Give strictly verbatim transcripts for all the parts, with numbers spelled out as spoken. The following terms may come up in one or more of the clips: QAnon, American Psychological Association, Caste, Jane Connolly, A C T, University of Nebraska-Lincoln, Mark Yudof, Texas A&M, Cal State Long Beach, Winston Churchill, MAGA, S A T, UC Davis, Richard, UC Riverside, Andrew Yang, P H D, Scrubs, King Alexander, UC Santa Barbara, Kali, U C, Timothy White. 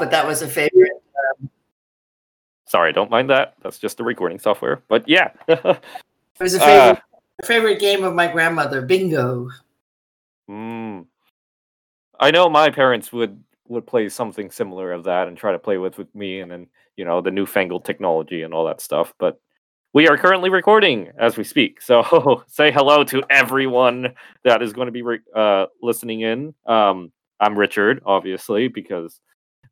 but that was a favorite. Um, Sorry, don't mind that. That's just the recording software. But yeah, it was a favorite, uh, a favorite game of my grandmother, bingo. Mm, I know my parents would would play something similar of that and try to play with with me, and then you know the newfangled technology and all that stuff. But we are currently recording as we speak, so say hello to everyone that is going to be re- uh, listening in. Um, I'm Richard, obviously, because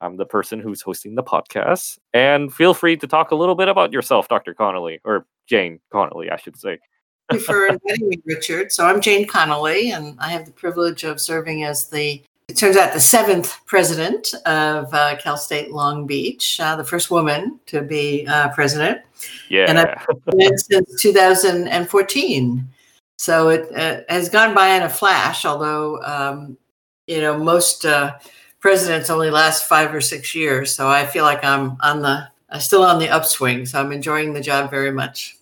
I'm the person who's hosting the podcast. And feel free to talk a little bit about yourself, Doctor Connolly, or Jane Connolly, I should say. Thank you for inviting me, Richard. So I'm Jane Connolly, and I have the privilege of serving as the, it turns out, the seventh president of uh, Cal State Long Beach, uh, the first woman to be uh, president. Yeah. And I've been since two thousand fourteen. So it uh, has gone by in a flash, although, um, you know, most uh, presidents only last five or six years. So I feel like I'm on the uh, still on the upswing. So I'm enjoying the job very much.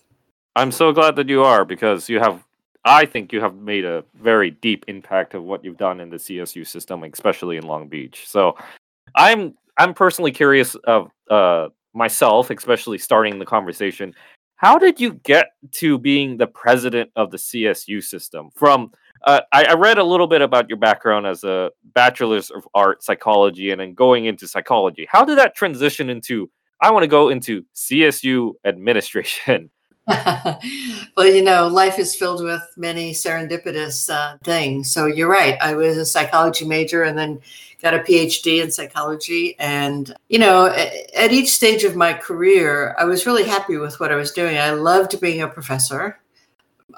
I'm so glad that you are, because you have, I think you have made a very deep impact of what you've done in the C S U system, especially in Long Beach. So I'm I'm personally curious of uh, myself, especially starting the conversation. How did you get to being the president of the C S U system? From uh, I, I read a little bit about your background as a bachelor's of art, psychology, and then going into psychology. How did that transition into, I want to go into C S U administration? Well, you know, life is filled with many serendipitous uh, things. So you're right. I was a psychology major and then got a P H D in psychology. And, you know, at each stage of my career, I was really happy with what I was doing. I loved being a professor.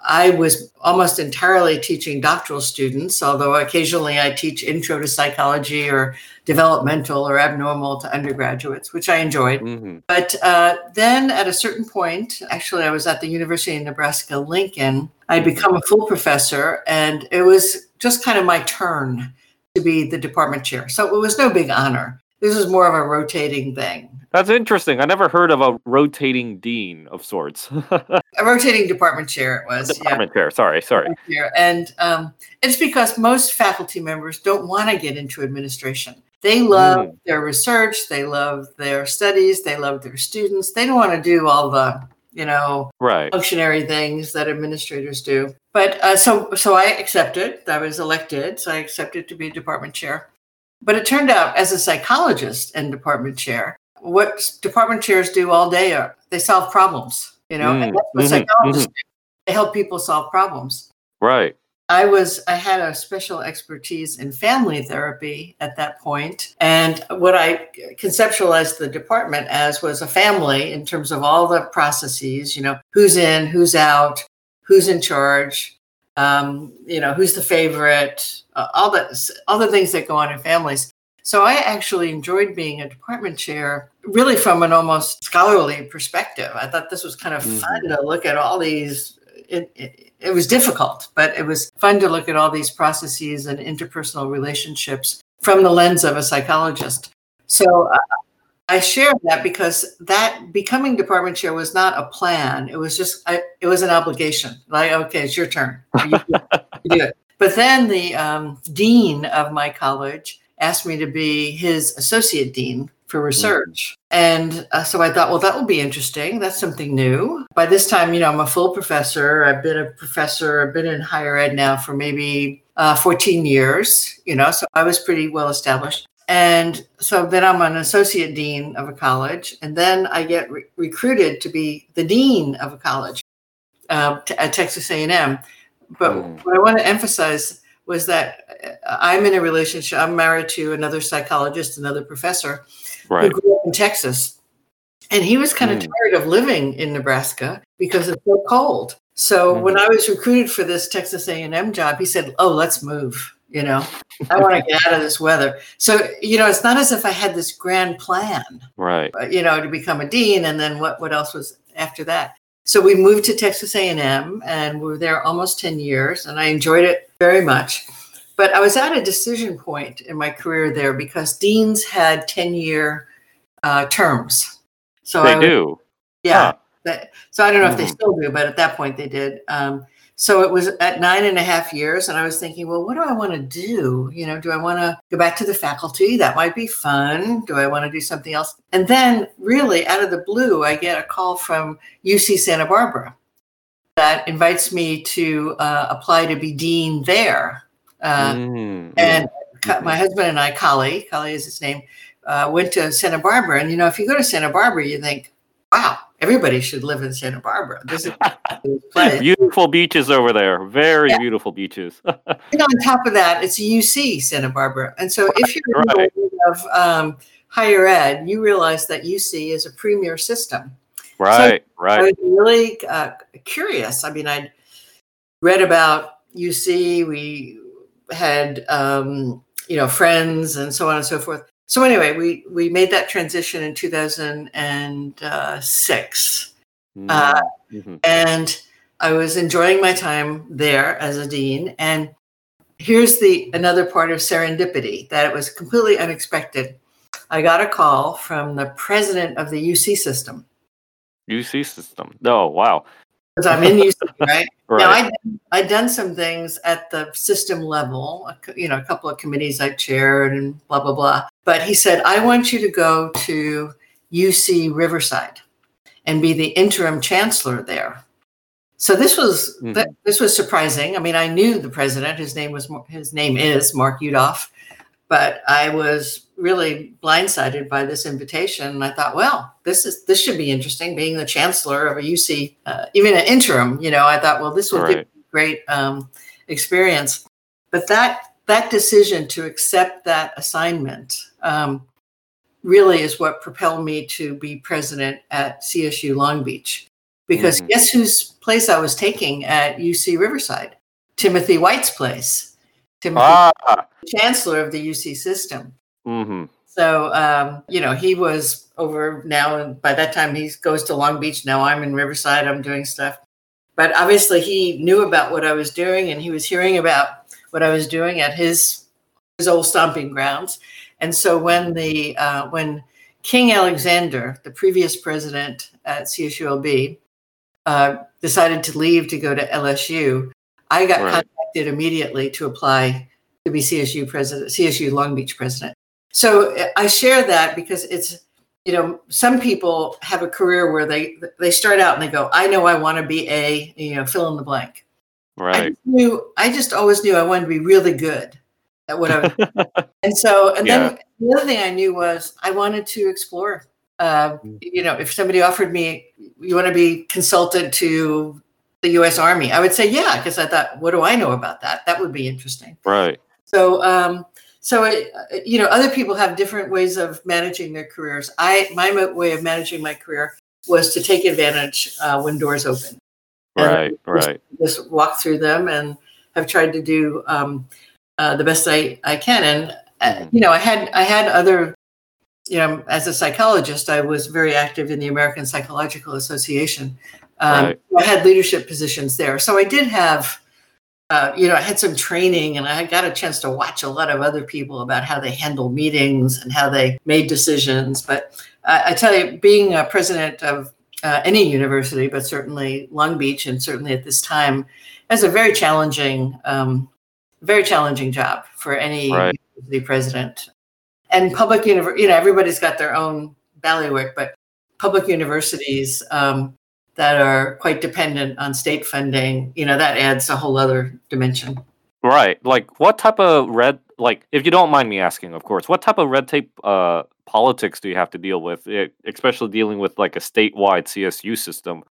I was almost entirely teaching doctoral students, although occasionally I teach intro to psychology or developmental or abnormal to undergraduates, which I enjoyed. Mm-hmm. But uh, then at a certain point, actually, I was at the University of Nebraska-Lincoln. I'd become a full professor, and it was just kind of my turn to be the department chair. So it was no big honor. This is more of a rotating thing. That's interesting. I never heard of a rotating dean of sorts. A rotating department chair it was. Department yeah. chair, sorry, sorry. And um, it's because most faculty members don't want to get into administration. They love mm. their research. They love their studies. They love their students. They don't want to do all the, you know, right. functionary things that administrators do. But uh, so, so I accepted. I was elected, so I accepted to be department chair. But it turned out, as a psychologist and department chair, what department chairs do all day are they solve problems, you know, mm, and that's what mm-hmm, psychologists mm-hmm. do. They help people solve problems. Right. I was, I had a special expertise in family therapy at that point. And what I conceptualized the department as was a family in terms of all the processes, you know, who's in, who's out, who's in charge, um, you know, who's the favorite, uh, all the, all the things that go on in families. So I actually enjoyed being a department chair, really from an almost scholarly perspective. I thought this was kind of mm. fun to look at all these. It, it, it was difficult, but it was fun to look at all these processes and interpersonal relationships from the lens of a psychologist. So uh, I shared that because that becoming department chair was not a plan. It was just, I, it was an obligation. Like, okay, it's your turn. You do it. You do it. But then the um, dean of my college asked me to be his associate dean for research. Mm-hmm. And uh, so I thought, well, that will be interesting. That's something new. By this time, you know, I'm a full professor. I've been a professor. I've been in higher ed now for maybe uh, fourteen years, you know, so I was pretty well established. And so then I'm an associate dean of a college. And then I get re- recruited to be the dean of a college uh, t- at Texas A and M. But mm. what I want to emphasize was that I'm in a relationship, I'm married to another psychologist, another professor right. who grew up in Texas. And he was kind mm. of tired of living in Nebraska because it's so cold. So mm. when I was recruited for this Texas A and M job, he said, oh, let's move, you know, I want to get out of this weather. So, you know, it's not as if I had this grand plan, right? You know, to become a dean and then what, what else was after that. So we moved to Texas A and M and we were there almost ten years and I enjoyed it very much. But I was at a decision point in my career there because deans had ten-year uh, terms. So They I was, do? Yeah. Huh. That, so I don't know if they still do, but at that point they did. Um, So it was at nine and a half years. And I was thinking, well, what do I want to do? You know, do I want to go back to the faculty? That might be fun. Do I want to do something else? And then really out of the blue, I get a call from U C Santa Barbara that invites me to uh, apply to be dean there. Uh, mm-hmm. And my husband and I, Kali, Kali is his name, uh, went to Santa Barbara. And, you know, if you go to Santa Barbara, you think, wow, everybody should live in Santa Barbara. This is a beautiful beaches over there. Very yeah. beautiful beaches. And on top of that, it's U C Santa Barbara. And so right, if you're right. in the world of um, higher ed, you realize that U C is a premier system. Right, so right. I was really uh, curious. I mean, I read about U C. We had, um, you know, friends and so on and so forth. So anyway, we, we made that transition in two thousand six. Mm-hmm. Uh, mm-hmm. And I was enjoying my time there as a dean. And here's the another part of serendipity, that it was completely unexpected. I got a call from the president of the U C system. U C system. Oh, wow. Because I'm in U C, right? Right. Now, I'd, I'd done some things at the system level, you know, a couple of committees I chaired and blah, blah, blah. But he said, I want you to go to U C Riverside and be the interim chancellor there. So this was mm-hmm. th- this was surprising. I mean, I knew the president. His name was his name is Mark Yudof, but I was really blindsided by this invitation. And I thought, well, this is this should be interesting. Being the chancellor of a U C, uh, even an interim, you know, I thought, well, this will right. give me a great um, experience. But that. That decision to accept that assignment um, really is what propelled me to be president at C S U Long Beach. Because mm-hmm. guess whose place I was taking at U C Riverside? Timothy White's place. Timothy, ah. chancellor of the U C system. Mm-hmm. So, um, you know, he was over now. And by that time, he goes to Long Beach. Now I'm in Riverside. I'm doing stuff. But obviously, he knew about what I was doing, and he was hearing about what I was doing at his his old stomping grounds. And so when the uh, when King Alexander, the previous president at C S U L B, uh, decided to leave to go to L S U, I got right. contacted immediately to apply to be C S U president, C S U Long Beach president. So I share that because it's, you know, some people have a career where they they start out and they go, I know I want to be a, you know, fill in the blank. Right. I knew. I just always knew I wanted to be really good at what I was doing. And so, and yeah. then the other thing I knew was I wanted to explore. Uh, you know, if somebody offered me, you want to be consultant to the U S Army, I would say, yeah, because I thought, what do I know about that? That would be interesting. Right. So, um, so it, you know, other people have different ways of managing their careers. I my way of managing my career was to take advantage uh, when doors open. Right, right. Just walk through them and have tried to do um, uh, the best I, I can. And, uh, you know, I had I had other, you know, as a psychologist, I was very active in the American Psychological Association. Um, right. I had leadership positions there. So I did have, uh, you know, I had some training and I got a chance to watch a lot of other people about how they handle meetings and how they made decisions. But uh, I tell you, being a president of Uh, any university, but certainly Long Beach, and certainly at this time, as a very challenging, um, very challenging job for any right. university president. And public university, you know, everybody's got their own bailiwick, but public universities um, that are quite dependent on state funding, you know, that adds a whole other dimension. Right. Like, what type of red, like, if you don't mind me asking, of course, what type of red tape uh, politics do you have to deal with, it, especially dealing with like a statewide C S U system?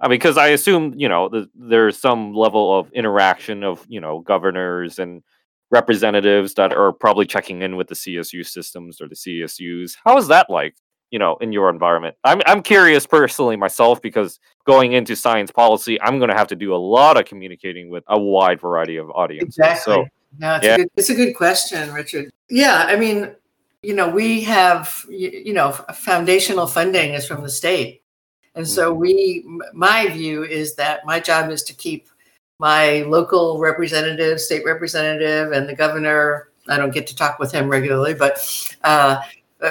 I mean, because I assume, you know, th- there's some level of interaction of, you know, governors and representatives that are probably checking in with the C S U systems or the C S Us. How is that like, you know, in your environment? I'm I'm curious personally myself, because going into science policy, I'm going to have to do a lot of communicating with a wide variety of audiences. Exactly. So, no, it's, yeah. a good, it's a good question, Richard. Yeah, I mean, you know, we have, you know, foundational funding is from the state. And so we, my view is that my job is to keep my local representative, state representative, and the governor, I don't get to talk with him regularly, but uh,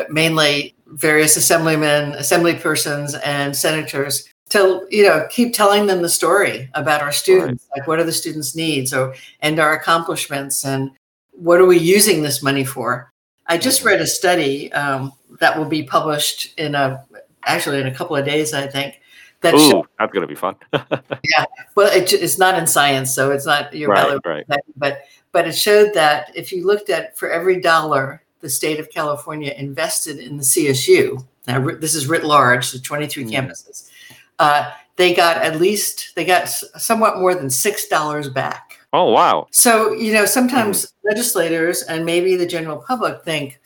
mainly various assemblymen, assembly persons, and senators to, you know, keep telling them the story about our students, right. Like what are the students' needs or and our accomplishments and what are we using this money for? I just read a study um, that will be published in a, actually in a couple of days, I think. That Ooh, showed, that's going to be fun. Yeah. Well, it, it's not in science, so it's not your right, right. But but it showed that if you looked at for every dollar the state of California invested in the C S U, now this is writ large, so twenty-three mm. campuses, uh, they got at least, they got somewhat more than six dollars back. Oh, wow. So, you know, sometimes mm. legislators and maybe the general public think,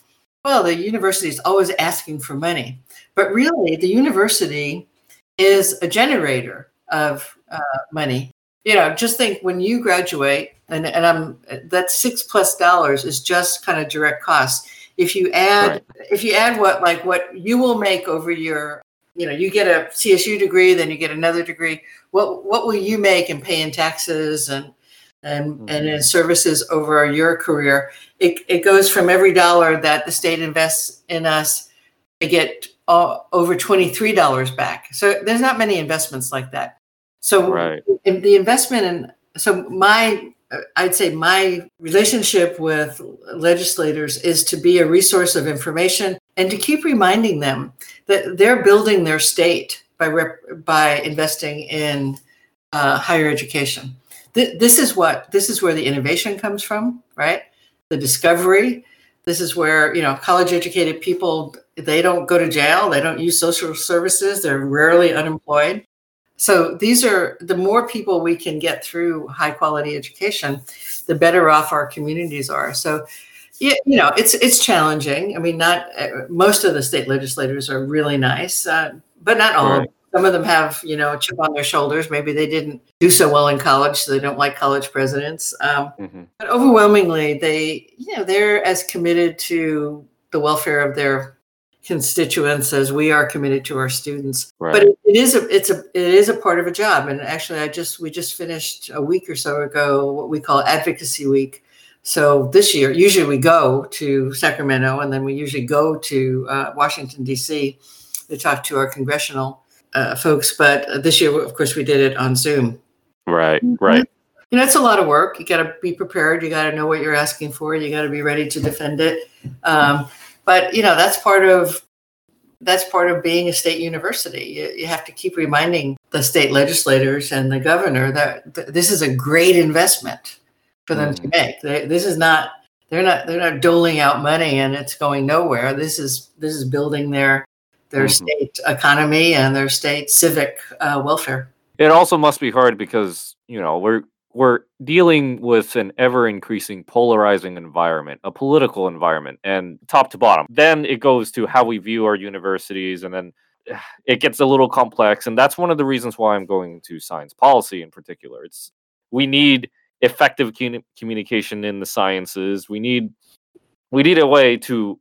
well, the university is always asking for money. But really, the university is a generator of uh, money. You know, just think when you graduate, and, and I'm, that six plus dollars is just kind of direct costs. If you add, right. if you add what, like what you will make over your, you know, you get a C S U degree, then you get another degree. What, what will you make and pay in taxes and, and, mm-hmm. and in services over your career? It, it goes from every dollar that the state invests in us to get all, over twenty-three dollars back. So there's not many investments like that. So right. the investment in, so my, I'd say my relationship with legislators is to be a resource of information and to keep reminding them that they're building their state by rep, by investing in uh, higher education. Th- this is what, this is where the innovation comes from, right? The discovery. This is where, you know, college educated people, they don't go to jail. They don't use social services. They're rarely unemployed. So these are the more people we can get through high quality education, the better off our communities are. So, you know, it's it's challenging. I mean, not most of the state legislators are really nice, uh, but not all. Right. Some of them have, you know, a chip on their shoulders. Maybe they didn't do so well in college, so they don't like college presidents. Um, mm-hmm. But overwhelmingly, they, you know, they're as committed to the welfare of their constituents as we are committed to our students, right. But it, it is a it's a it is a part of a job. And actually, I just we just finished a week or so ago what we call Advocacy Week. So this year, usually we go to Sacramento, and then we usually go to uh, Washington D C to talk to our congressional uh, folks. But this year, of course, we did it on Zoom. Right, mm-hmm. right. You know, it's a lot of work. You got to be prepared. You got to know what you're asking for. You got to be ready to defend it. Um, But, you know, that's part of that's part of being a state university. You, you have to keep reminding the state legislators and the governor that th- this is a great investment for them mm. to make. They, this is not they're not they're not doling out money and it's going nowhere. This is this is building their their mm-hmm. state economy and their state civic uh, welfare. It also must be hard because, you know, we're we're dealing with an ever-increasing polarizing environment, a political environment, and top to bottom. Then it goes to how we view our universities, and then it gets a little complex. And that's one of the reasons why I'm going into science policy in particular. It's we need effective com- communication in the sciences. We need we need a way to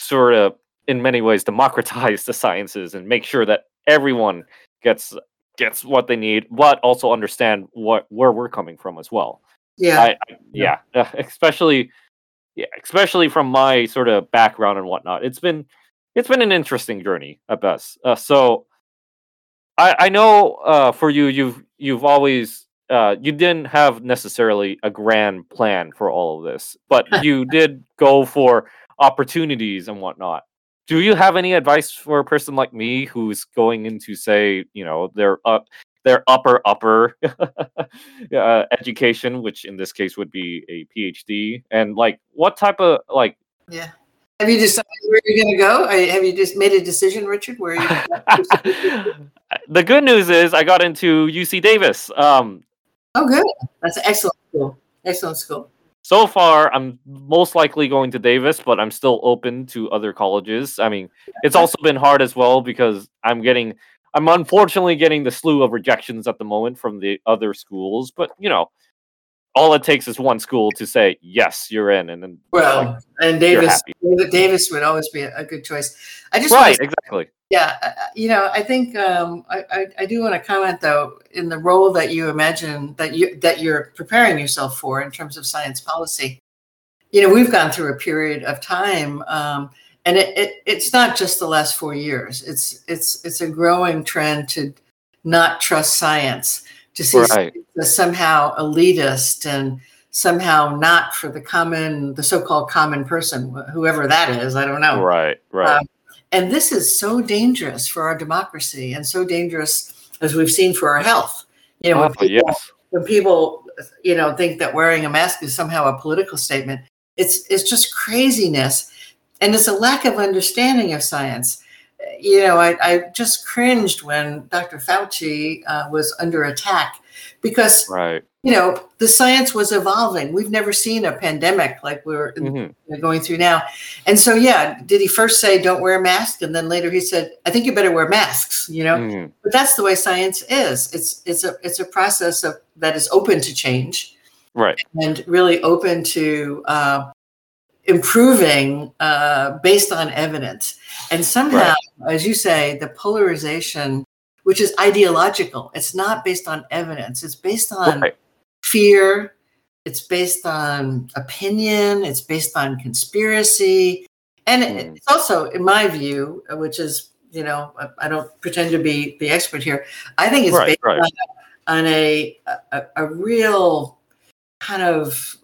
sort of, in many ways, democratize the sciences and make sure that everyone gets... gets what they need, but also understand what where we're coming from as well. Yeah, I, I, yeah. yeah. Especially, yeah, especially from my sort of background and whatnot. It's been, it's been an interesting journey at best. Uh, so, I, I know uh, for you, you've you've always uh, you didn't have necessarily a grand plan for all of this, but you did go for opportunities and whatnot. Do you have any advice for a person like me who's going into, say, you know, their up, their upper upper uh, education, which in this case would be a P H D, and like what type of like? Yeah, have you decided where you're going to go? Have you just made a decision, Richard? Where are you? The good news is I got into U C Davis. Um, oh, good. That's an excellent school. Excellent school. So far, I'm most likely going to Davis, but I'm still open to other colleges. I mean, it's also been hard as well because I'm getting, I'm unfortunately getting the slew of rejections at the moment from the other schools. But, you know, all it takes is one school to say, yes, you're in. And then, well, like, and Davis, Davis would always be a good choice. I just Right, to, exactly. Yeah. You know, I think um, I, I, I do want to comment, though, in the role that you imagine that, you, that you're preparing yourself for in terms of science policy. You know, we've gone through a period of time um, and it, it, it's not just the last four years. It's it's it's a growing trend to not trust science, to see right. as somehow elitist and somehow not for the common, the so-called common person, whoever that is, I don't know. Right, right. Um, and this is so dangerous for our democracy and so dangerous, as we've seen, for our health. You know, oh, when, people, yes. when people, you know, think that wearing a mask is somehow a political statement, it's it's just craziness. And it's a lack of understanding of science. You know, I, I just cringed when Doctor Fauci uh, was under attack because, right. you know, the science was evolving. We've never seen a pandemic like we're mm-hmm. going through now. And so, yeah, did he first say, don't wear a mask? And then later he said, I think you better wear masks, you know, mm-hmm. but that's the way science is. It's it's a it's a process of that is open to change. Right. And really open to uh improving uh, based on evidence. And somehow, right. as you say, the polarization, which is ideological, it's not based on evidence. It's based on right. fear. It's based on opinion. It's based on conspiracy. And mm. it's also, in my view, which is, you know, I don't pretend to be the expert here. I think it's right, based right. on, on a, a a real kind of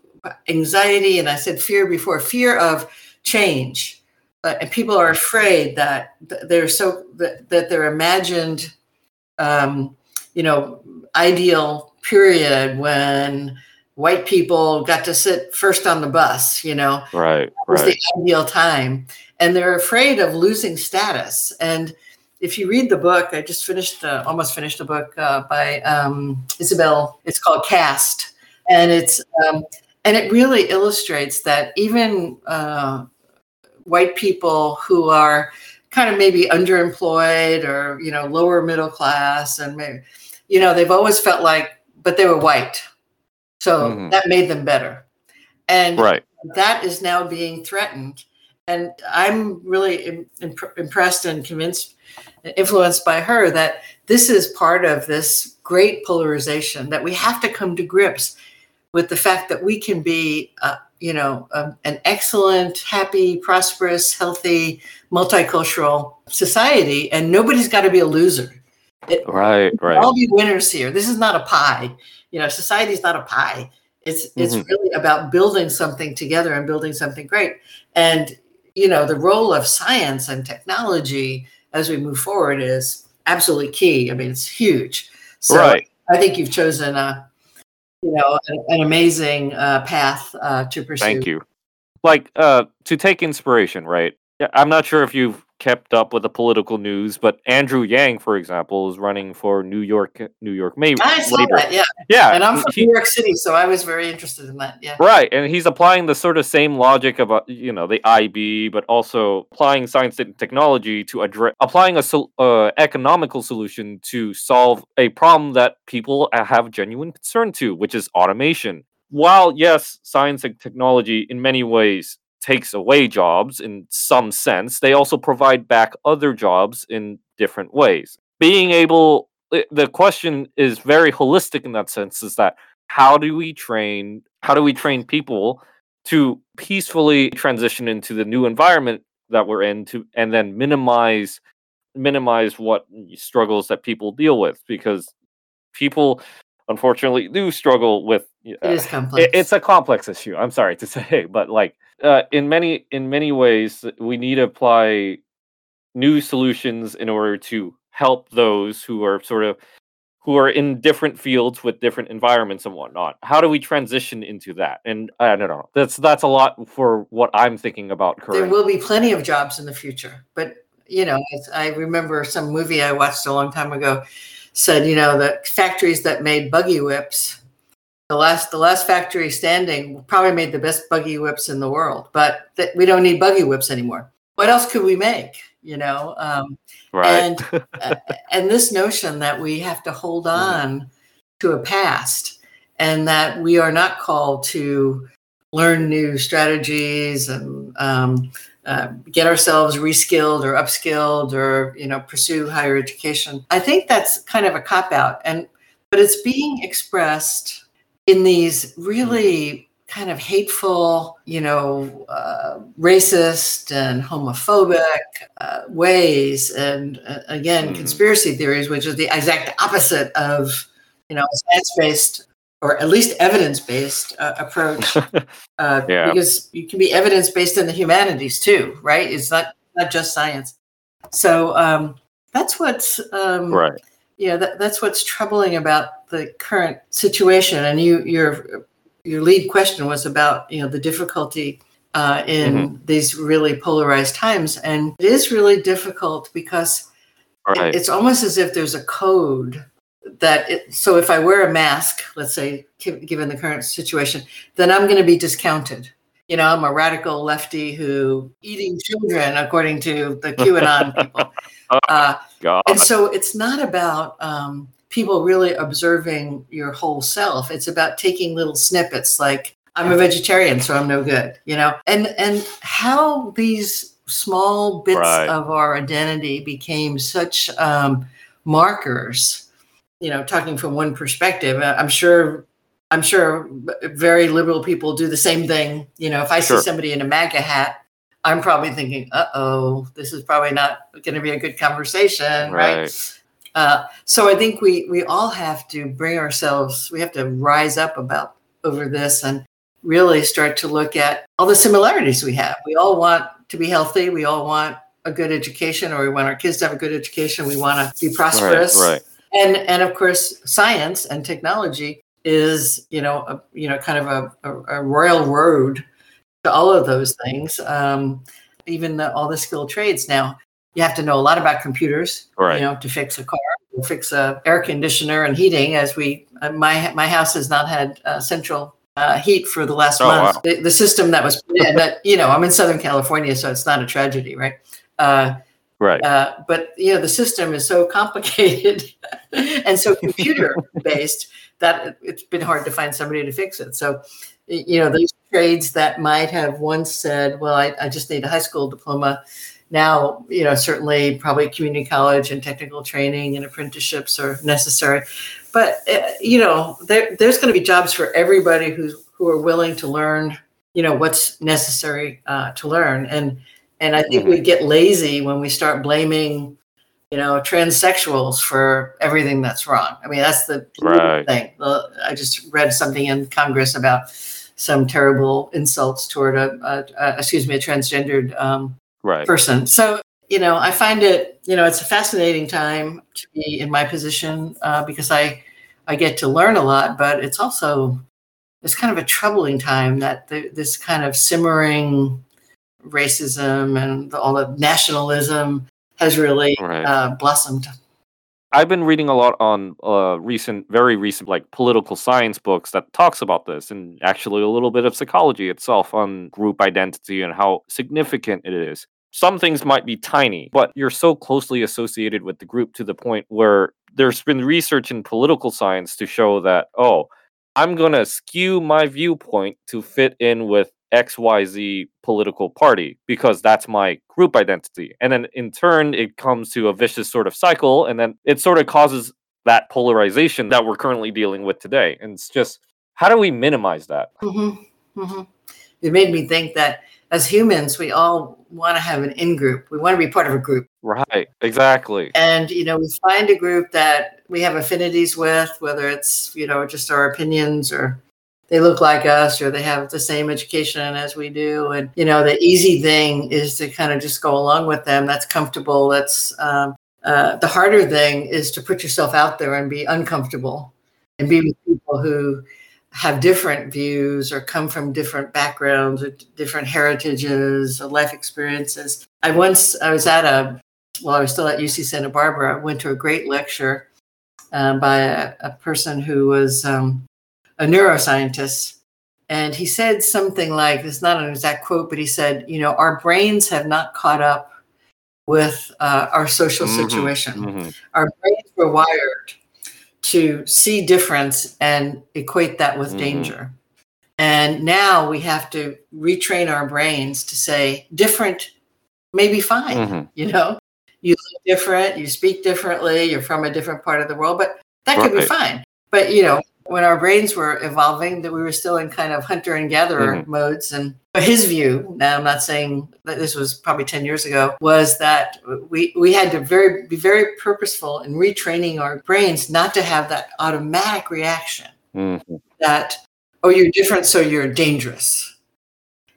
anxiety, and I said fear before, fear of change, uh, and people are afraid that they're so that, that their imagined, um, you know, ideal period when white people got to sit first on the bus, you know, right, that was right. the ideal time, and they're afraid of losing status. And if you read the book, I just finished, uh, almost finished the book uh, by um, Isabel. It's called Caste, and it's. Um, And it really illustrates that even uh, white people who are kind of maybe underemployed or, you know, lower middle class and maybe, you know, they've always felt like, but they were white. So mm-hmm. that made them better. And right. that is now being threatened. And I'm really im- imp- impressed and convinced, influenced by her that this is part of this great polarization that we have to come to grips with the fact that we can be, uh, you know, um, an excellent, happy, prosperous, healthy, multicultural society, and nobody's got to be a loser. It, right, right. We'll all be winners here. This is not a pie. You know, society's not a pie. It's it's mm-hmm. really about building something together and building something great. And you know, the role of science and technology as we move forward is absolutely key. I mean, it's huge. So right. I think you've chosen a. You know, an, an amazing uh, path uh, to pursue. Thank you. Like, uh, to take inspiration, right? I'm not sure if you've kept up with the political news, but Andrew Yang, for example, is running for New York, New York Mayor. I saw labor. that, yeah. Yeah. And I'm from he, New York City, so I was very interested in that, yeah. Right, and he's applying the sort of same logic of, uh, you know, the I B, but also applying science and technology to address, applying a sol- uh, economical solution to solve a problem that people have genuine concern to, which is automation. While, yes, science and technology in many ways takes away jobs in some sense, they also provide back other jobs in different ways. Being able, the question is very holistic in that sense, is that how do we train, how do we train people to peacefully transition into the new environment that we're in to, and then minimize, minimize what struggles that people deal with, because people unfortunately do struggle with, uh, it is complex. It, it's a complex issue. I'm sorry to say, but like, Uh, in many in many ways, we need to apply new solutions in order to help those who are sort of who are in different fields with different environments and whatnot. How do we transition into that? And I don't know. That's that's a lot for what I'm thinking about currently. There will be plenty of jobs in the future, but you know, it's, I remember some movie I watched a long time ago said, you know, the factories that made buggy whips. The last, the last factory standing probably made the best buggy whips in the world, but th- we don't need buggy whips anymore. What else could we make? You know, um, right. and uh, and this notion that we have to hold on mm-hmm. to a past, and that we are not called to learn new strategies and um, uh, get ourselves reskilled or upskilled or you know pursue higher education. I think that's kind of a cop out, and but it's being expressed in these really kind of hateful, you know, uh, racist and homophobic uh, ways. And uh, again, mm-hmm. conspiracy theories, which is the exact opposite of, you know, science-based or at least evidence-based uh, approach. Uh, yeah. Because you can be evidence-based in the humanities too, right? It's not, not just science. So um, that's what's, um, right. yeah, that, that's what's troubling about the current situation. And you, you're, your lead question was about, you know, the difficulty uh, in mm-hmm. these really polarized times. And it is really difficult because right. it, it's almost as if there's a code that, it, so if I wear a mask, let's say, given the current situation, then I'm going to be discounted. You know, I'm a radical lefty who eating children, according to the QAnon people. oh, uh, God. And so it's not about, um, people really observing your whole self. It's about taking little snippets like, I'm a vegetarian, so I'm no good, you know? And and how these small bits right. of our identity became such um, markers, you know, talking from one perspective. I'm sure I'm sure very liberal people do the same thing. You know, if I sure. see somebody in a MAGA hat, I'm probably thinking, uh-oh, this is probably not going to be a good conversation, right? right? Uh, so I think we, we all have to bring ourselves, we have to rise up about over this and really start to look at all the similarities we have. We all want to be healthy. We all want a good education, or we want our kids to have a good education. We want to be prosperous. Right, right. And, and of course, science and technology is, you know, a, you know, kind of a, a, a royal road to all of those things. Um, even the, all the skilled trades now. You have to know a lot about computers, right. you know, to fix a car, or fix a air conditioner and heating. As we, uh, my my house has not had uh, central uh, heat for the last oh, month. Wow. The, the system that was put in, that you know, I'm in Southern California, so it's not a tragedy, right? Uh, right. Uh, but you know, the system is so complicated and so computer based that it's been hard to find somebody to fix it. So, you know, these trades that might have once said, "Well, I, I just need a high school diploma." Now, you know, certainly probably community college and technical training and apprenticeships are necessary. But, uh, you know, there, there's going to be jobs for everybody who's, who are willing to learn, you know, what's necessary uh, to learn. And and I think mm-hmm. we get lazy when we start blaming, you know, transsexuals for everything that's wrong. I mean, that's the right. thing. I just read something in Congress about some terrible insults toward a, a, a excuse me, a transgendered um Right. person. So, you know, I find it, you know, it's a fascinating time to be in my position uh, because I, I get to learn a lot, but it's also, it's kind of a troubling time that the, this kind of simmering racism and the, all the nationalism has really right. uh, blossomed. I've been reading a lot on uh, recent, very recent, like political science books that talks about this, and actually a little bit of psychology itself on group identity and how significant it is. Some things might be tiny, but you're so closely associated with the group to the point where there's been research in political science to show that, oh, I'm going to skew my viewpoint to fit in with X Y Z political party because that's my group identity. And then in turn, it comes to a vicious sort of cycle. And then it sort of causes that polarization that we're currently dealing with today. And it's just, how do we minimize that? Mm-hmm. Mm-hmm. It made me think that as humans, we all want to have an in-group. We want to be part of a group. Right, exactly. And, you know, we find a group that we have affinities with, whether it's, you know, just our opinions or they look like us or they have the same education as we do. And, you know, the easy thing is to kind of just go along with them. That's comfortable. That's um, uh, the harder thing is to put yourself out there and be uncomfortable and be with people who have different views or come from different backgrounds or different heritages or life experiences. I once, I was at a, well, I was still at U C Santa Barbara. I went to a great lecture uh, by a, a person who was um, a neuroscientist. And he said something like, it's not an exact quote, but he said, you know, our brains have not caught up with uh, our social mm-hmm, situation. Mm-hmm. Our brains were wired to see difference and equate that with mm-hmm. danger. And now we have to retrain our brains to say different may be fine. Mm-hmm. You know, you look different, you speak differently, you're from a different part of the world, but that right. could be fine. But, you know, when our brains were evolving, that we were still in kind of hunter and gatherer mm-hmm. modes. And his view, now I'm not saying that this was probably ten years ago, was that we, we had to very be very purposeful in retraining our brains not to have that automatic reaction mm-hmm. that, oh, you're different, so you're dangerous.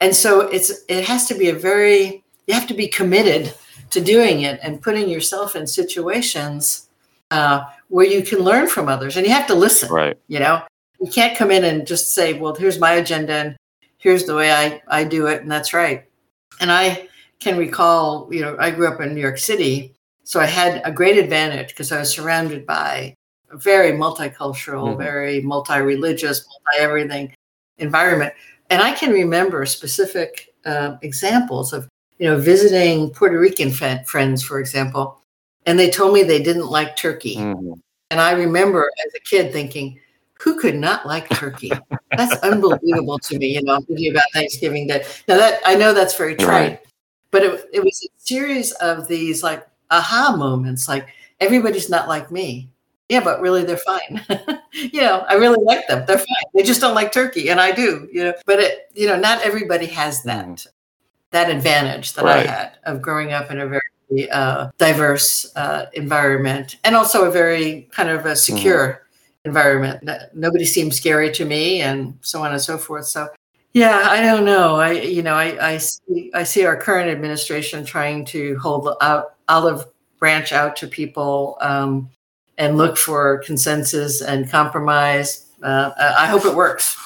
And so it's it has to be a very, you have to be committed to doing it and putting yourself in situations uh, where you can learn from others, and you have to listen, right? You know, you can't come in and just say, well, here's my agenda and here's the way I, I do it. And that's right. And I can recall, you know, I grew up in New York City, so I had a great advantage because I was surrounded by a very multicultural, mm-hmm. very multi-religious, multi-everything environment. And I can remember specific uh, examples of, you know, visiting Puerto Rican f- friends, for example, and they told me they didn't like turkey. Mm-hmm. And I remember as a kid thinking, who could not like turkey? That's unbelievable to me, you know, thinking about Thanksgiving Day. Now that, I know that's very trite, right. but it, it was a series of these like aha moments, like everybody's not like me. Yeah, but really they're fine. You know, I really like them. They're fine. They just don't like turkey. And I do, you know, but it, you know, not everybody has that, that advantage that right. I had of growing up in a very uh, diverse uh, environment, and also a very kind of a secure mm. environment. Nobody seemed scary to me, and so on and so forth. So yeah, I don't know. I, you know, I, I see, I see our current administration trying to hold the olive branch out to people, um, and look for consensus and compromise. Uh, I hope it works.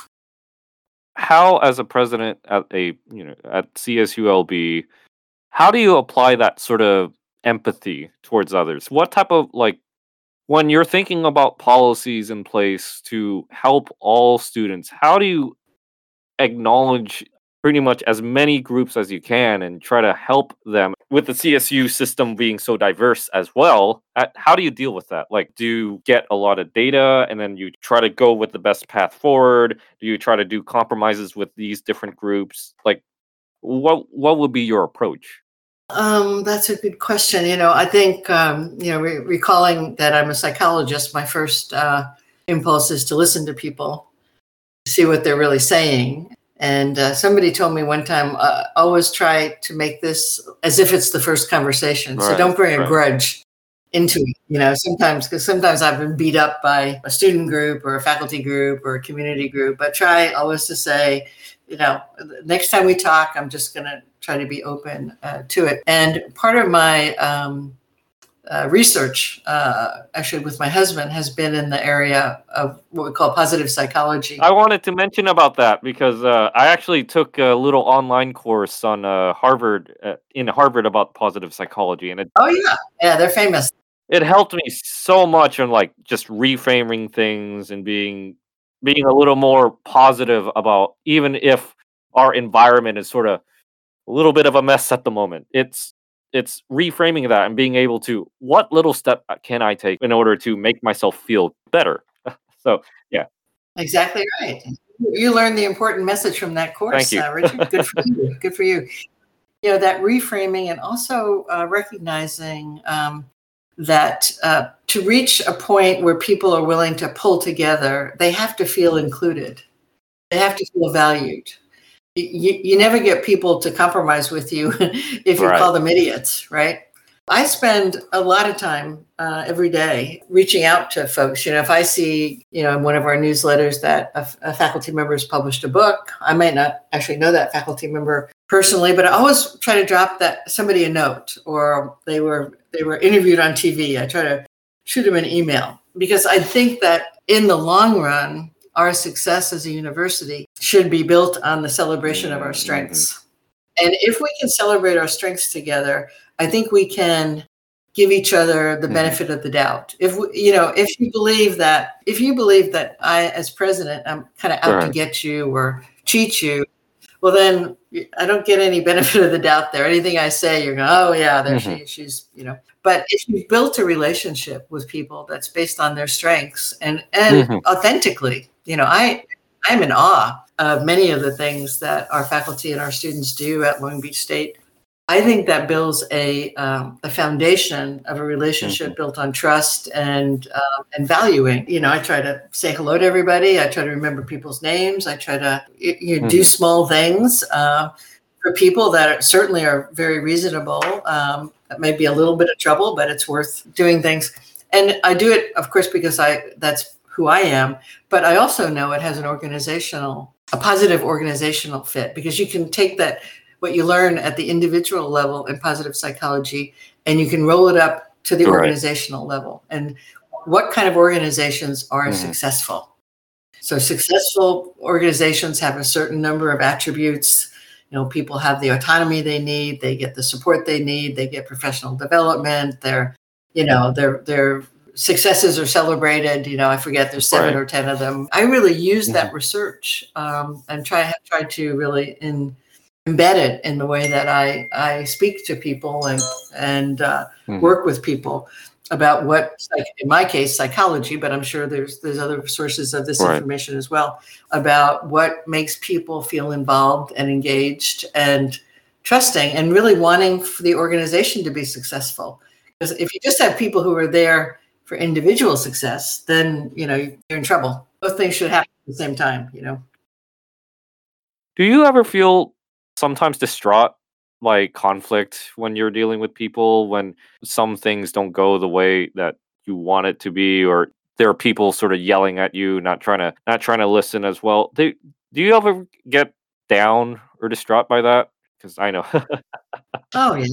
How, as a president at a you know at C S U L B, how do you apply that sort of empathy towards others? What type of, like, when you're thinking about policies in place to help all students, how do you acknowledge pretty much as many groups as you can and try to help them with the C S U system being so diverse as well? How do you deal with that? Like, do you get a lot of data and then you try to go with the best path forward? Do you try to do compromises with these different groups? Like, what, what would be your approach? Um, that's a good question. You know, I think, um, you know, re- recalling that I'm a psychologist, my first uh, impulse is to listen to people, see what they're really saying. And uh, somebody told me one time, uh, always try to make this as if it's the first conversation. Right, so don't bring right. a grudge into it, you know, sometimes, because sometimes I've been beat up by a student group or a faculty group or a community group. But try always to say, you know, next time we talk, I'm just going to try to be open uh, to it. And part of my um, uh, research, uh, actually with my husband, has been in the area of what we call positive psychology. I wanted to mention about that because uh, I actually took a little online course on uh, Harvard uh, in Harvard about positive psychology, and it, oh yeah, yeah, they're famous. It helped me so much in like just reframing things and being being a little more positive about, even if our environment is sort of a little bit of a mess at the moment. It's It's reframing that and being able to, what little step can I take in order to make myself feel better? So, yeah. Exactly right. You learned the important message from that course, Thank you. Uh, Richard. Good for you. Good for you. You know, that reframing, and also uh, recognizing um, that uh, to reach a point where people are willing to pull together, they have to feel included. They have to feel valued. You, you never get people to compromise with you if you right. call them idiots, right? I spend a lot of time uh, every day reaching out to folks. You know, if I see, you know, in one of our newsletters that a, a faculty member has published a book, I might not actually know that faculty member personally, but I always try to drop that somebody a note, or they were they were interviewed on T V. I try to shoot them an email, because I think that in the long run, our success as a university should be built on the celebration of our strengths. Mm-hmm. And if we can celebrate our strengths together, I think we can give each other the benefit mm-hmm. of the doubt. If we, you know, if you believe that, if you believe that I, as president, I'm kind of out right. to get you or cheat you, well, then I don't get any benefit of the doubt there. Anything I say, you're going, oh yeah, there mm-hmm. she, she's, you know. But if you've built a relationship with people that's based on their strengths and, and mm-hmm. authentically, you know, I, I'm in awe of many of the things that our faculty and our students do at Long Beach State. I think that builds a um, a foundation of a relationship mm-hmm. built on trust and uh, and valuing. You know, I try to say hello to everybody. I try to remember people's names. I try to you know, mm-hmm. do small things uh, for people that certainly are very reasonable. Um, it may be a little bit of trouble, but it's worth doing things. And I do it, of course, because I that's who I am. But I also know it has an organizational, a positive organizational fit, because you can take that. What you learn at the individual level in positive psychology, and you can roll it up to the right. organizational level. And what kind of organizations are mm-hmm. successful? So successful organizations have a certain number of attributes. You know, people have the autonomy they need, they get the support they need, they get professional development, their, you know, their their successes are celebrated. You know, I forget, there's seven right. or ten of them. I really use mm-hmm. that research um, and try have tried to really in. embedded in the way that I, I speak to people and, and uh, mm-hmm. work with people about what, in my case, psychology, but I'm sure there's there's other sources of this right. information as well, about what makes people feel involved and engaged and trusting and really wanting for the organization to be successful. Because if you just have people who are there for individual success, then, you know, you're in trouble. Both things should happen at the same time, you know. Do you ever feel sometimes distraught by conflict when you're dealing with people, when some things don't go the way that you want it to be, or there are people sort of yelling at you, not trying to not trying to listen as well? Do, do you ever get down or distraught by that? Because I know. oh, yeah.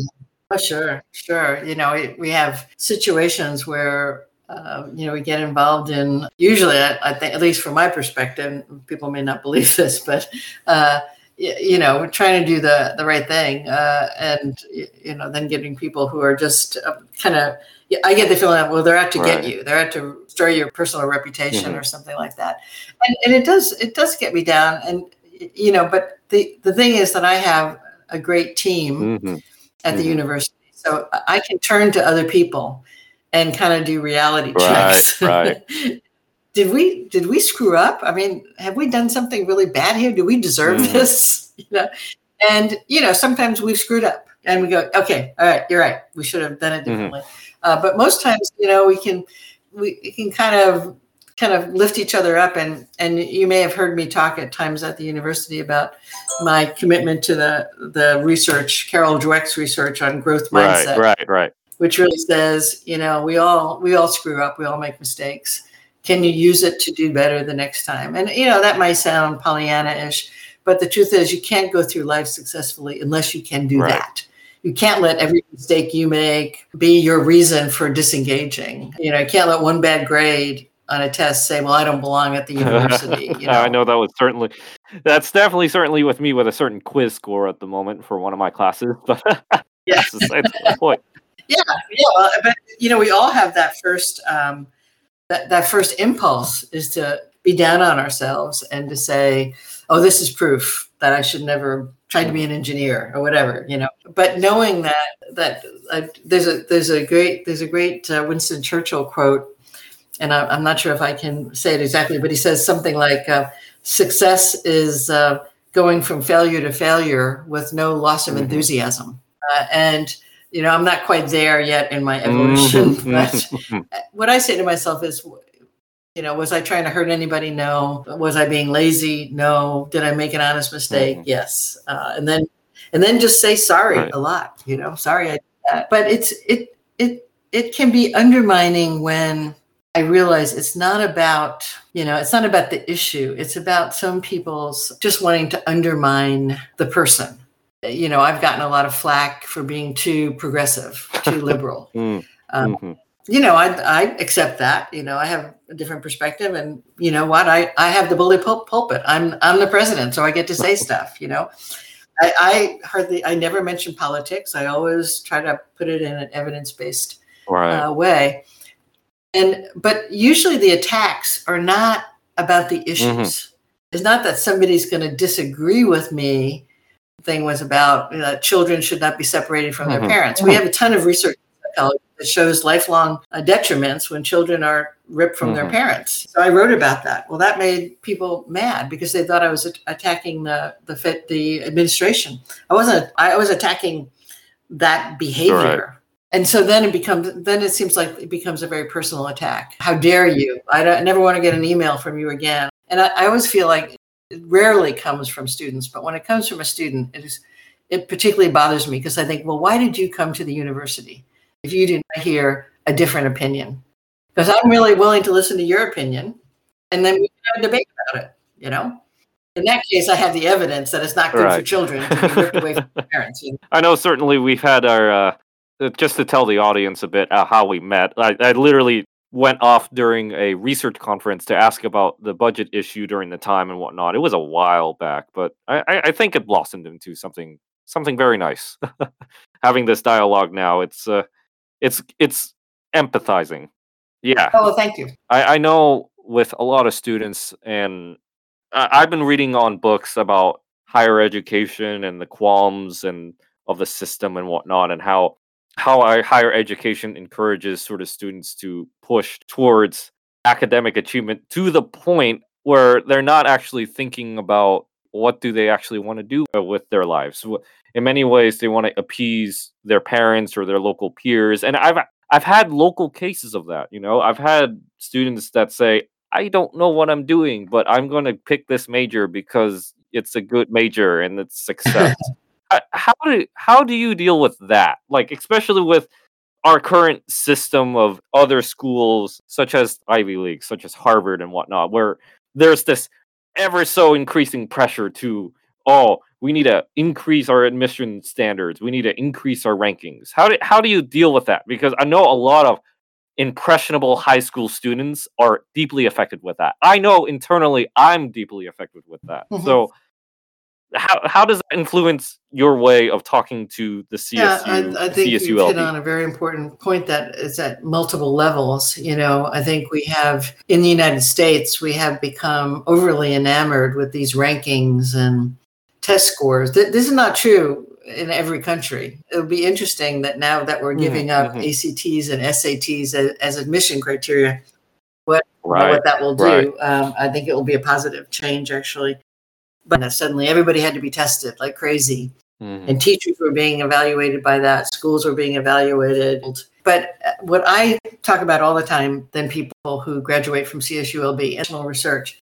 Oh, sure. Sure. You know, we, we have situations where, uh, you know, we get involved in, usually, I, I think, at least from my perspective, people may not believe this, but, uh, you know, we're trying to do the, the right thing. Uh, and, you know, then getting people who are just uh, kind of, I get the feeling that, well, they're out to right. get you. They're out to destroy your personal reputation mm-hmm. or something like that. And, and it does, it does get me down. And, you know, but the, the thing is that I have a great team mm-hmm. at mm-hmm. the university. So I can turn to other people and kind of do reality right, checks. Right. Did we did we screw up? I mean, have we done something really bad here? Do we deserve mm-hmm. this? You know, and you know, sometimes we've screwed up, and we go, okay, all right, you're right. We should have done it differently. Mm-hmm. Uh, but most times, you know, we can we can kind of kind of lift each other up, and and you may have heard me talk at times at the university about my commitment to the the research, Carol Dweck's research on growth mindset, right, right, right, which really says, you know, we all we all screw up, we all make mistakes. Can you use it to do better the next time? And, you know, that might sound Pollyanna-ish, but the truth is you can't go through life successfully unless you can do right. that. You can't let every mistake you make be your reason for disengaging. You know, you can't let one bad grade on a test say, well, I don't belong at the university. You know? I know that was certainly, that's definitely certainly with me with a certain quiz score at the moment for one of my classes. But yeah. that's the point. Yeah, yeah. Well, but, you know, we all have that first um That, that first impulse is to be down on ourselves and to say, oh, this is proof that I should never try to be an engineer or whatever, you know, but knowing that that uh, there's a there's a great there's a great uh, Winston Churchill quote. And I, I'm not sure if I can say it exactly, but he says something like uh, success is uh, going from failure to failure with no loss of enthusiasm. Uh, and You know, I'm not quite there yet in my evolution, mm-hmm. but what I say to myself is, you know, was I trying to hurt anybody? No. Was I being lazy? No. Did I make an honest mistake? Mm-hmm. Yes. Uh, and then, and then just say sorry right. a lot, you know, sorry I did that. But it's, it, it, it can be undermining when I realize it's not about, you know, it's not about the issue. It's about some people's just wanting to undermine the person. You know, I've gotten a lot of flack for being too progressive, too liberal. mm, um, mm-hmm. You know, I I accept that. You know, I have a different perspective, and you know what? I, I have the bully pul- pulpit. I'm I'm the president, so I get to say stuff. You know, I, I hardly I never mention politics. I always try to put it in an evidence-based right. uh, way. And but usually the attacks are not about the issues. Mm-hmm. It's not that somebody's going to disagree with me. Thing was about uh, children should not be separated from their mm-hmm. parents. We have a ton of research that shows lifelong uh, detriments when children are ripped from mm-hmm. their parents. So I wrote about that. Well, that made people mad because they thought I was at- attacking the the, the administration. I wasn't. I was attacking that behavior. All right. And so then it becomes, then it seems like it becomes a very personal attack. How dare you? I, don't, I never want to get an email from you again. And I, I always feel like it rarely comes from students, but when it comes from a student, it is, it particularly bothers me because I think, well, why did you come to the university if you didn't hear a different opinion? Because I'm really willing to listen to your opinion, and then we can have a debate about it, you know? In that case, I have the evidence that it's not good right. for children to be ripped away from their parents. You know? I know certainly we've had our... Uh... Just to tell the audience a bit uh, how we met, I, I literally went off during a research conference to ask about the budget issue during the time and whatnot. It was a while back, but I, I think it blossomed into something something very nice. Having this dialogue now, it's uh, it's it's empathizing. Yeah. Oh, thank you. I, I know with a lot of students, and I, I've been reading on books about higher education and the qualms and of the system and whatnot, and how. how our higher education encourages sort of students to push towards academic achievement to the point where they're not actually thinking about what do they actually want to do with their lives. In many ways, they want to appease their parents or their local peers. And I've I've had local cases of that. You know, I've had students that say, I don't know what I'm doing, but I'm going to pick this major because it's a good major and it's success. How do how do you deal with that? Like, especially with our current system of other schools, such as Ivy League, such as Harvard and whatnot, where there's this ever so increasing pressure to, oh, we need to increase our admission standards. We need to increase our rankings. How do, how do you deal with that? Because I know a lot of impressionable high school students are deeply affected with that. I know internally I'm deeply affected with that. Mm-hmm. So How how does that influence your way of talking to the C S U? Yeah, I, I think you hit on a very important point that is at multiple levels. You know, I think we have, in the United States, we have become overly enamored with these rankings and test scores. Th- this is not true in every country. It would be interesting that now that we're giving mm-hmm. up A C Ts and S A Ts as, as admission criteria, what, right. what that will do. Right. Um, I think it will be a positive change, actually. But suddenly everybody had to be tested like crazy. Mm-hmm. And teachers were being evaluated by that. Schools were being evaluated. But what I talk about all the time, then people who graduate from C S U L B, internal research,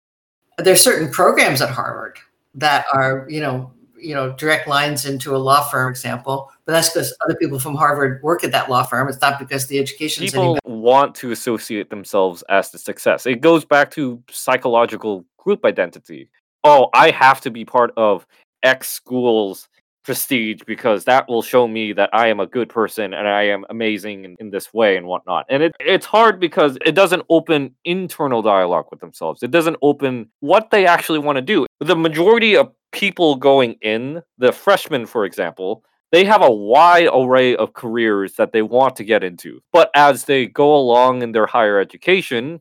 there's certain programs at Harvard that are, you know, you know, direct lines into a law firm, for example. But that's because other people from Harvard work at that law firm. It's not because the education is any better. People want to associate themselves as the success. It goes back to psychological group identity. Oh, I have to be part of X school's prestige because that will show me that I am a good person and I am amazing in, in this way and whatnot. And it, it's hard because it doesn't open internal dialogue with themselves. It doesn't open what they actually want to do. The majority of people going in, the freshmen, for example, they have a wide array of careers that they want to get into. But as they go along in their higher education,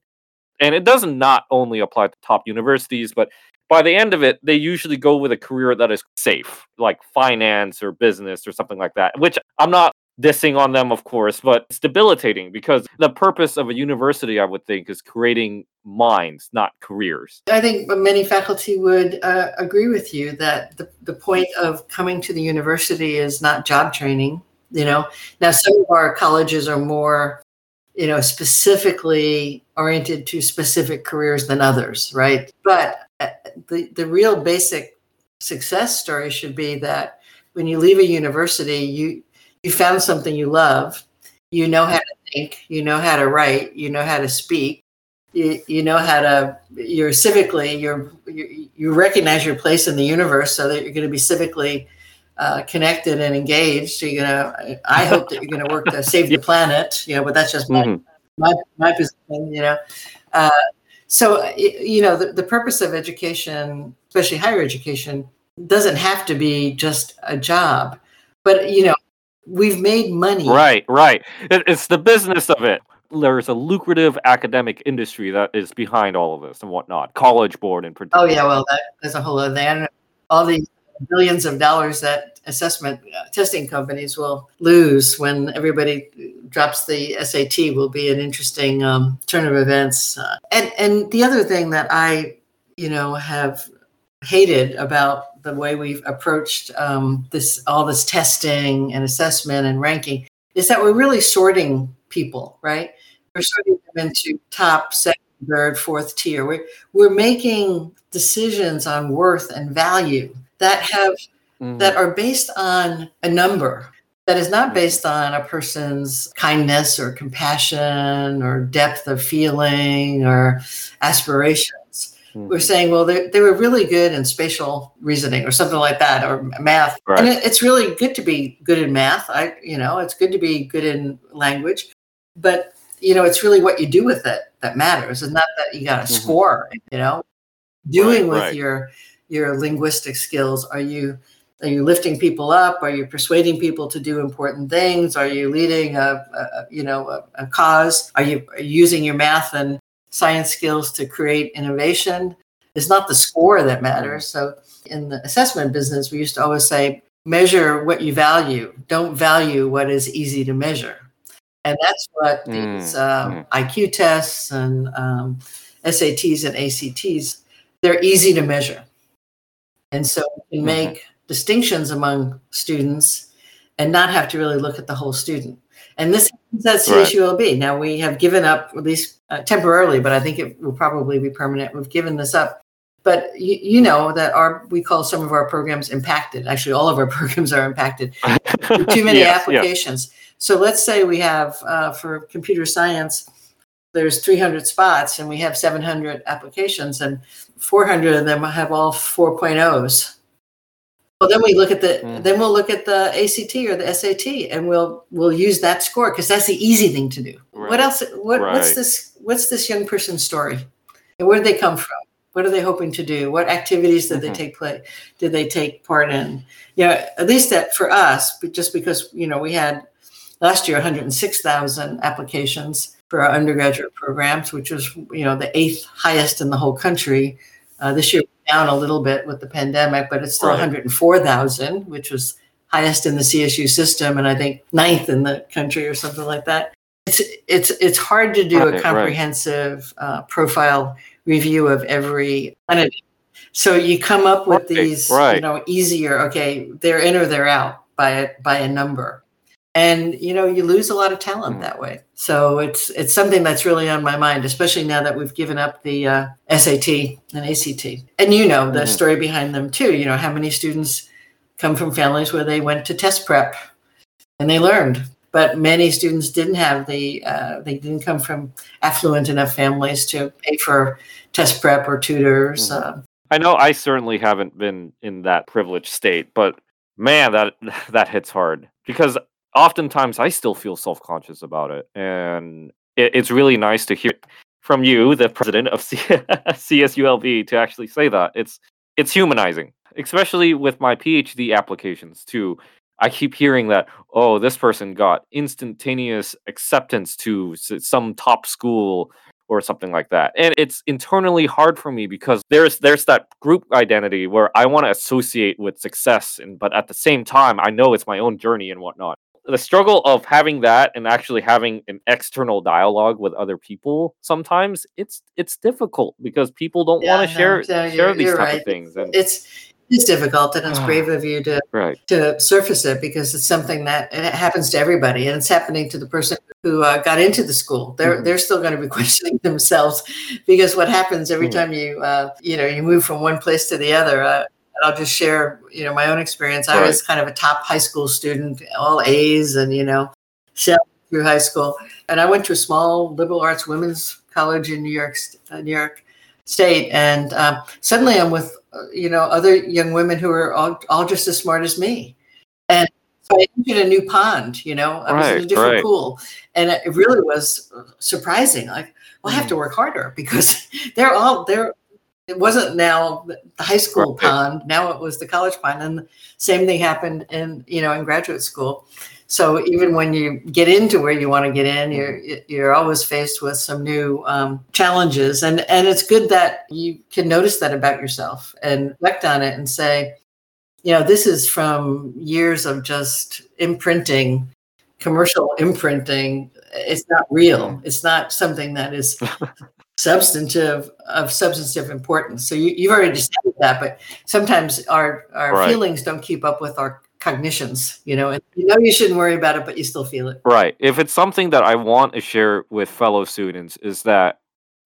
and it doesn't not only apply to top universities, but by the end of it, they usually go with a career that is safe, like finance or business or something like that, which I'm not dissing on them, of course, but it's debilitating because the purpose of a university, I would think, is creating minds, not careers. I think many faculty would uh, agree with you that the, the point of coming to the university is not job training. You know, now some of our colleges are more, you know, specifically oriented to specific careers than others, right? But the the real basic success story should be that when you leave a university, you you found something you love, you know how to think, you know how to write, you know how to speak, you, you know how to, you're civically, you're, you you recognize your place in the universe so that you're going to be civically uh, connected and engaged. So you're going to, I hope that you're going to work to save the planet, you know, but that's just my, mm-hmm. my, my position, you know. Uh, So, you know, the, the purpose of education, especially higher education, doesn't have to be just a job. But, you know, we've made money. Right, right. It, it's the business of it. There's a lucrative academic industry that is behind all of this and whatnot. College board in particular. Oh, yeah, well, that, there's a whole other thing. All these billions of dollars that assessment uh, testing companies will lose when everybody drops the S A T will be an interesting um, turn of events. Uh, and and the other thing that I, you know, have hated about the way we've approached um, this, all this testing and assessment and ranking, is that we're really sorting people, right? We're sorting them into top, second, third, fourth tier. We're, we're making decisions on worth and value that have mm. that are based on a number that is not based on a person's kindness or compassion or depth of feeling or aspirations. Mm. We're saying, well, they they were really good in spatial reasoning or something like that, or math. Right. And it, it's really good to be good in math. I, you know, it's good to be good in language, but you know, it's really what you do with it that matters, and not that you got a mm-hmm. score. You know, doing right, with right. your your linguistic skills. Are you are you lifting people up? Are you persuading people to do important things? Are you leading a, a you know a, a cause? Are you, are you using your math and science skills to create innovation? It's not the score that matters. So in the assessment business, we used to always say, measure what you value. Don't value what is easy to measure. And that's what these um, mm. I Q tests and um, S A Ts and A C Ts, they're easy to measure. And so we can make mm-hmm. distinctions among students and not have to really look at the whole student. And this that's right. the U C L B. Now, we have given up, at least uh, temporarily, but I think it will probably be permanent. We've given this up. But you, you know that our we call some of our programs impacted. Actually, all of our programs are impacted. Too many yes, applications. Yeah. So let's say we have, uh, for computer science, there's three hundred spots and we have seven hundred applications, and four hundred of them have all four point ohs. Well, then we look at the, mm. then we'll look at the A C T or the S A T, and we'll, we'll use that score because that's the easy thing to do. Right. What else, what, right. what's this, what's this young person's story? And where did they come from? What are they hoping to do? What activities did mm-hmm. they take play? Did they take part in? Yeah, you know, at least that for us, but just because, you know, we had, last year, one hundred six thousand applications for our undergraduate programs, which was, you know, the eighth highest in the whole country. Uh, this year, down a little bit with the pandemic, but it's still right. one hundred four thousand, which was highest in the C S U system, and I think ninth in the country or something like that. It's it's it's hard to do right, a comprehensive right. uh, profile review of every entity. So you come up with right, these, right. you know, easier. Okay, they're in or they're out by a, by a number. And, you know, you lose a lot of talent mm. that way. So it's it's something that's really on my mind, especially now that we've given up the uh, S A T and A C T. And, you know, the mm. story behind them, too. You know, how many students come from families where they went to test prep and they learned. But many students didn't have the, uh, they didn't come from affluent enough families to pay for test prep or tutors. Mm. Uh, I know I certainly haven't been in that privileged state, but, man, that that hits hard. Because oftentimes, I still feel self-conscious about it, and it, it's really nice to hear from you, the president of C- C S U L B, to actually say that. It's it's humanizing, especially with my PhD applications, too. I keep hearing that, oh, this person got instantaneous acceptance to some top school or something like that. And it's internally hard for me because there's there's that group identity where I want to associate with success, and but at the same time, I know it's my own journey and whatnot. The struggle of having that and actually having an external dialogue with other people, sometimes it's it's difficult because people don't yeah, want to no, share no, share these type right. of things. And it's it's difficult, and it's brave of you to right. to surface it, because it's something that, and it happens to everybody, and it's happening to the person who uh, got into the school. They're mm. they're still going to be questioning themselves, because what happens every mm. time you uh, you know you move from one place to the other. Uh, And I'll just share, you know, my own experience. I right. was kind of a top high school student, all A's and, you know, shell through high school. And I went to a small liberal arts women's college in New York, uh, New York State. And um, suddenly I'm with, uh, you know, other young women who are all, all just as smart as me. And so I entered a new pond, you know, I was right, in a different right. pool. And it really was surprising. Like, well, I have to work harder because they're all, they're, it wasn't now the high school right. pond. Now it was the college pond, and the same thing happened in you know in graduate school. So even when you get into where you want to get in, you're you're always faced with some new um, challenges, and and it's good that you can notice that about yourself and reflect on it and say, you know, this is from years of just imprinting, commercial imprinting. It's not real. It's not something that is substantive of substantive importance. So you, you've already decided that, but sometimes our, our right. feelings don't keep up with our cognitions, you know, and you know you shouldn't worry about it, but you still feel it. Right. If it's something that I want to share with fellow students is that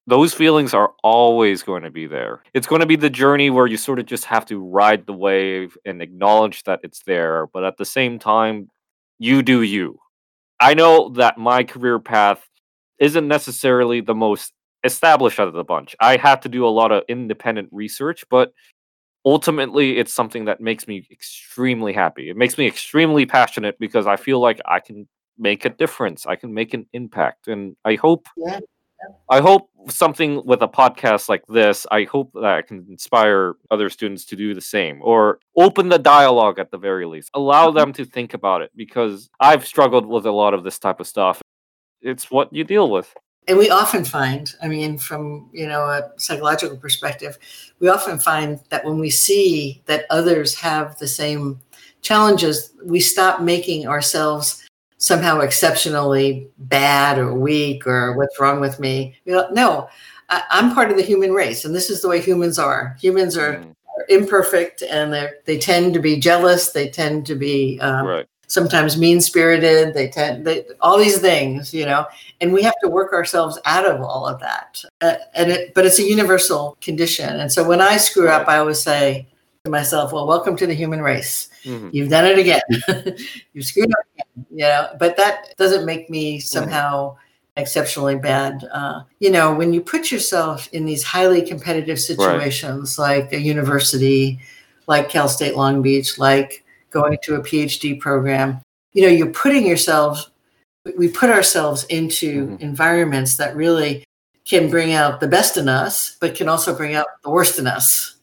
those feelings are always going to be there. It's going to be the journey where you sort of just have to ride the wave and acknowledge that it's there. But at the same time, you do you. I know that my career path isn't necessarily the most established out of the bunch. I have to do a lot of independent research, but ultimately it's something that makes me extremely happy. It makes me extremely passionate because I feel like I can make a difference. I can make an impact. And I hope yeah. I hope something with a podcast like this, I hope that I can inspire other students to do the same or open the dialogue at the very least. Allow them to think about it because I've struggled with a lot of this type of stuff. It's what you deal with. And we often find, I mean, from, you know, a psychological perspective, we often find that when we see that others have the same challenges, we stop making ourselves somehow exceptionally bad or weak or what's wrong with me. You know, no, I, I'm part of the human race. And this is the way humans are. Humans are, mm. are imperfect and they they tend to be jealous. They tend to be um, right. sometimes mean-spirited. They tend, they, all these things, you know, and we have to work ourselves out of all of that. Uh, and it, but it's a universal condition. And so when I screw right. up, I always say to myself, well, welcome to the human race. Mm-hmm. You've done it again. You've screwed up. Yeah, but that doesn't make me somehow mm-hmm. exceptionally bad. Uh, you know, when you put yourself in these highly competitive situations right. like a university, like Cal State Long Beach, like going to a P H D program, you know, you're putting yourselves, we put ourselves into mm-hmm. environments that really can bring out the best in us, but can also bring out the worst in us.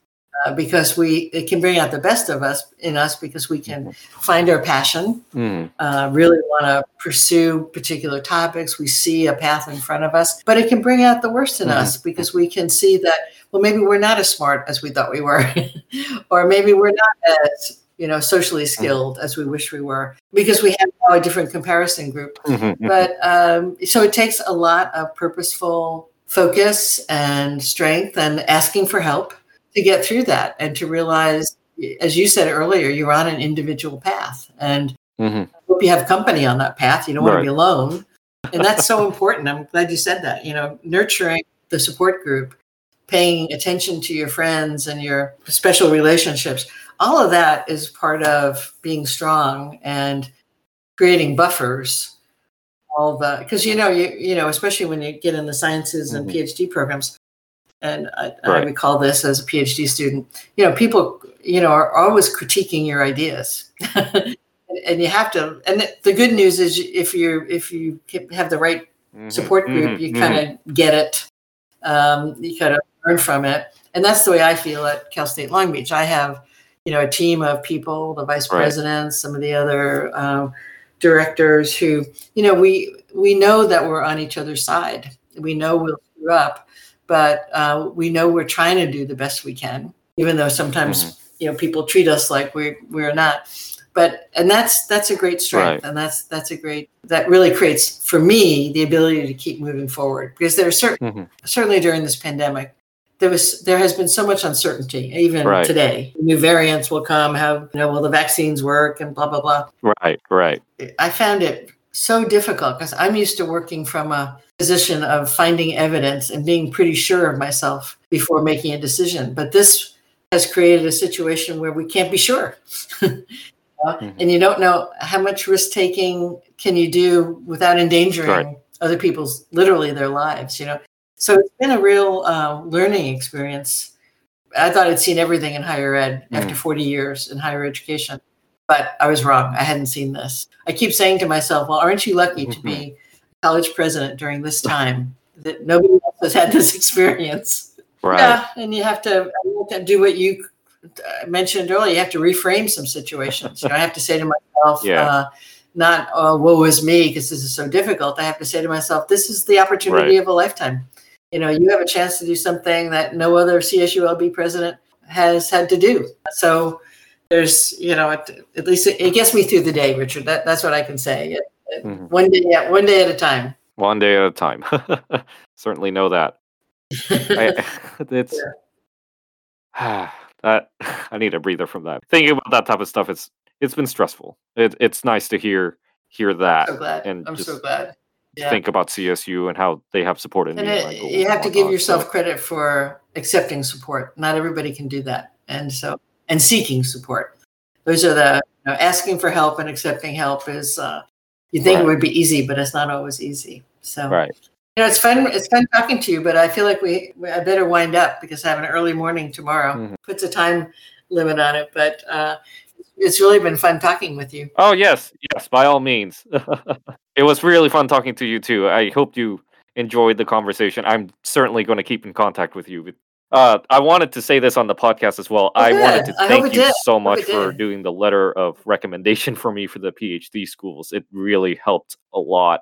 Uh, because we, it can bring out the best of us in us because we can find our passion, mm. uh, really want to pursue particular topics. We see a path in front of us, but it can bring out the worst in mm. us because we can see that, well, maybe we're not as smart as we thought we were, or maybe we're not as, you know, socially skilled mm. as we wish we were because we have now a different comparison group. Mm-hmm. But um, so it takes a lot of purposeful focus and strength and asking for help to get through that and to realize, as you said earlier, you're on an individual path and mm-hmm. I hope you have company on that path. You don't right. want to be alone. And that's so important. I'm glad you said that, you know, nurturing the support group, paying attention to your friends and your special relationships. All of that is part of being strong and creating buffers. All the, because, you know, you, you know, especially when you get in the sciences mm-hmm. and P H D programs, and I, right. I recall this as a P H D student, you know, people, you know, are always critiquing your ideas and, and you have to, and the, the good news is if you're, if you have the right mm-hmm, support group, mm-hmm, you kind of mm-hmm. get it. Um, you kind of learn from it. And that's the way I feel at Cal State Long Beach. I have, you know, a team of people, the vice right. president, some of the other uh, directors who, you know, we, we know that we're on each other's side. We know we'll screw up. But uh, we know we're trying to do the best we can, even though sometimes mm-hmm. you know people treat us like we're we're not. But and that's that's a great strength, right. and that's that's a great that really creates for me the ability to keep moving forward because there are certain mm-hmm. certainly during this pandemic there was there has been so much uncertainty even right. today. New variants will come. How you know will the vaccines work and blah blah blah. Right, right. I found it so difficult because I'm used to working from a position of finding evidence and being pretty sure of myself before making a decision. But this has created a situation where we can't be sure. you know? mm-hmm. And you don't know how much risk taking can you do without endangering right. other people's, literally their lives, you know? So it's been a real uh, learning experience. I thought I'd seen everything in higher ed mm-hmm. after forty years in higher education, but I was wrong. I hadn't seen this. I keep saying to myself, well, aren't you lucky mm-hmm. to be college president during this time that nobody else has had this experience. Right. Yeah, and you have to, you have to do what you mentioned earlier. You have to reframe some situations. You know, I have to say to myself, yeah. uh, not, oh, woe is me because this is so difficult. I have to say to myself, this is the opportunity right. of a lifetime. You know, you have a chance to do something that no other C S U L B president has had to do. So there's, you know, at, at least it, it gets me through the day, Richard. That, that's what I can say. It, Mm-hmm. One day, yeah, one day at a time. One day at a time. Certainly know that. I, it's yeah. uh, I need a breather from that. Thinking about that type of stuff, it's it's been stressful. It, it's nice to hear hear that, so and I'm just so glad. Yeah. Think about C S U and how they have supported and me. It, you have to give yourself so. credit for accepting support. Not everybody can do that, and so and seeking support. Those are the you know, asking for help and accepting help is. Uh, you think right. it would be easy, but it's not always easy. So. Right. You know, it's fun. It's fun talking to you, but I feel like we. I better wind up because I have an early morning tomorrow. Mm-hmm. Puts a time limit on it, but uh, it's really been fun talking with you. Oh yes, yes, by all means. It was really fun talking to you too. I hope you enjoyed the conversation. I'm certainly going to keep in contact with you. Uh, I wanted to say this on the podcast as well. Oh, I wanted to I thank you did. so much for did. doing the letter of recommendation for me for the PhD schools. It really helped a lot.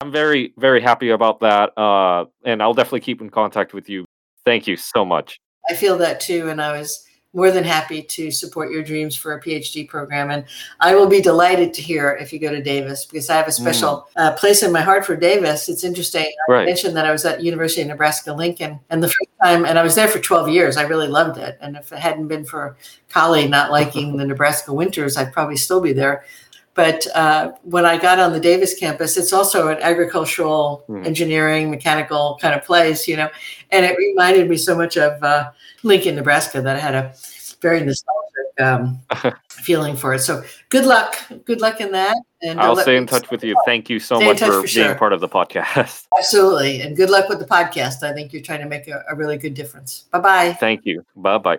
I'm very, very happy about that, uh, and I'll definitely keep in contact with you. Thank you so much. I feel that too, and I was more than happy to support your dreams for a PhD program, and I will be delighted to hear if you go to Davis, because I have a special mm. uh, place in my heart for Davis. It's interesting. I right. mentioned that I was at University of Nebraska-Lincoln, and the first time, and I was there for twelve years. I really loved it, and if it hadn't been for Kali not liking the Nebraska winters, I'd probably still be there. But uh, when I got on the Davis campus, it's also an agricultural, mm. engineering, mechanical kind of place, you know, and it reminded me so much of uh, Lincoln, Nebraska, that I had a very nostalgic um, feeling for it. So good luck. Good luck in that. And I'll stay in touch with you. Thank you so much for being part of the podcast. Absolutely. And good luck with the podcast. I think you're trying to make a, a really good difference. Bye-bye. Thank you. Bye-bye.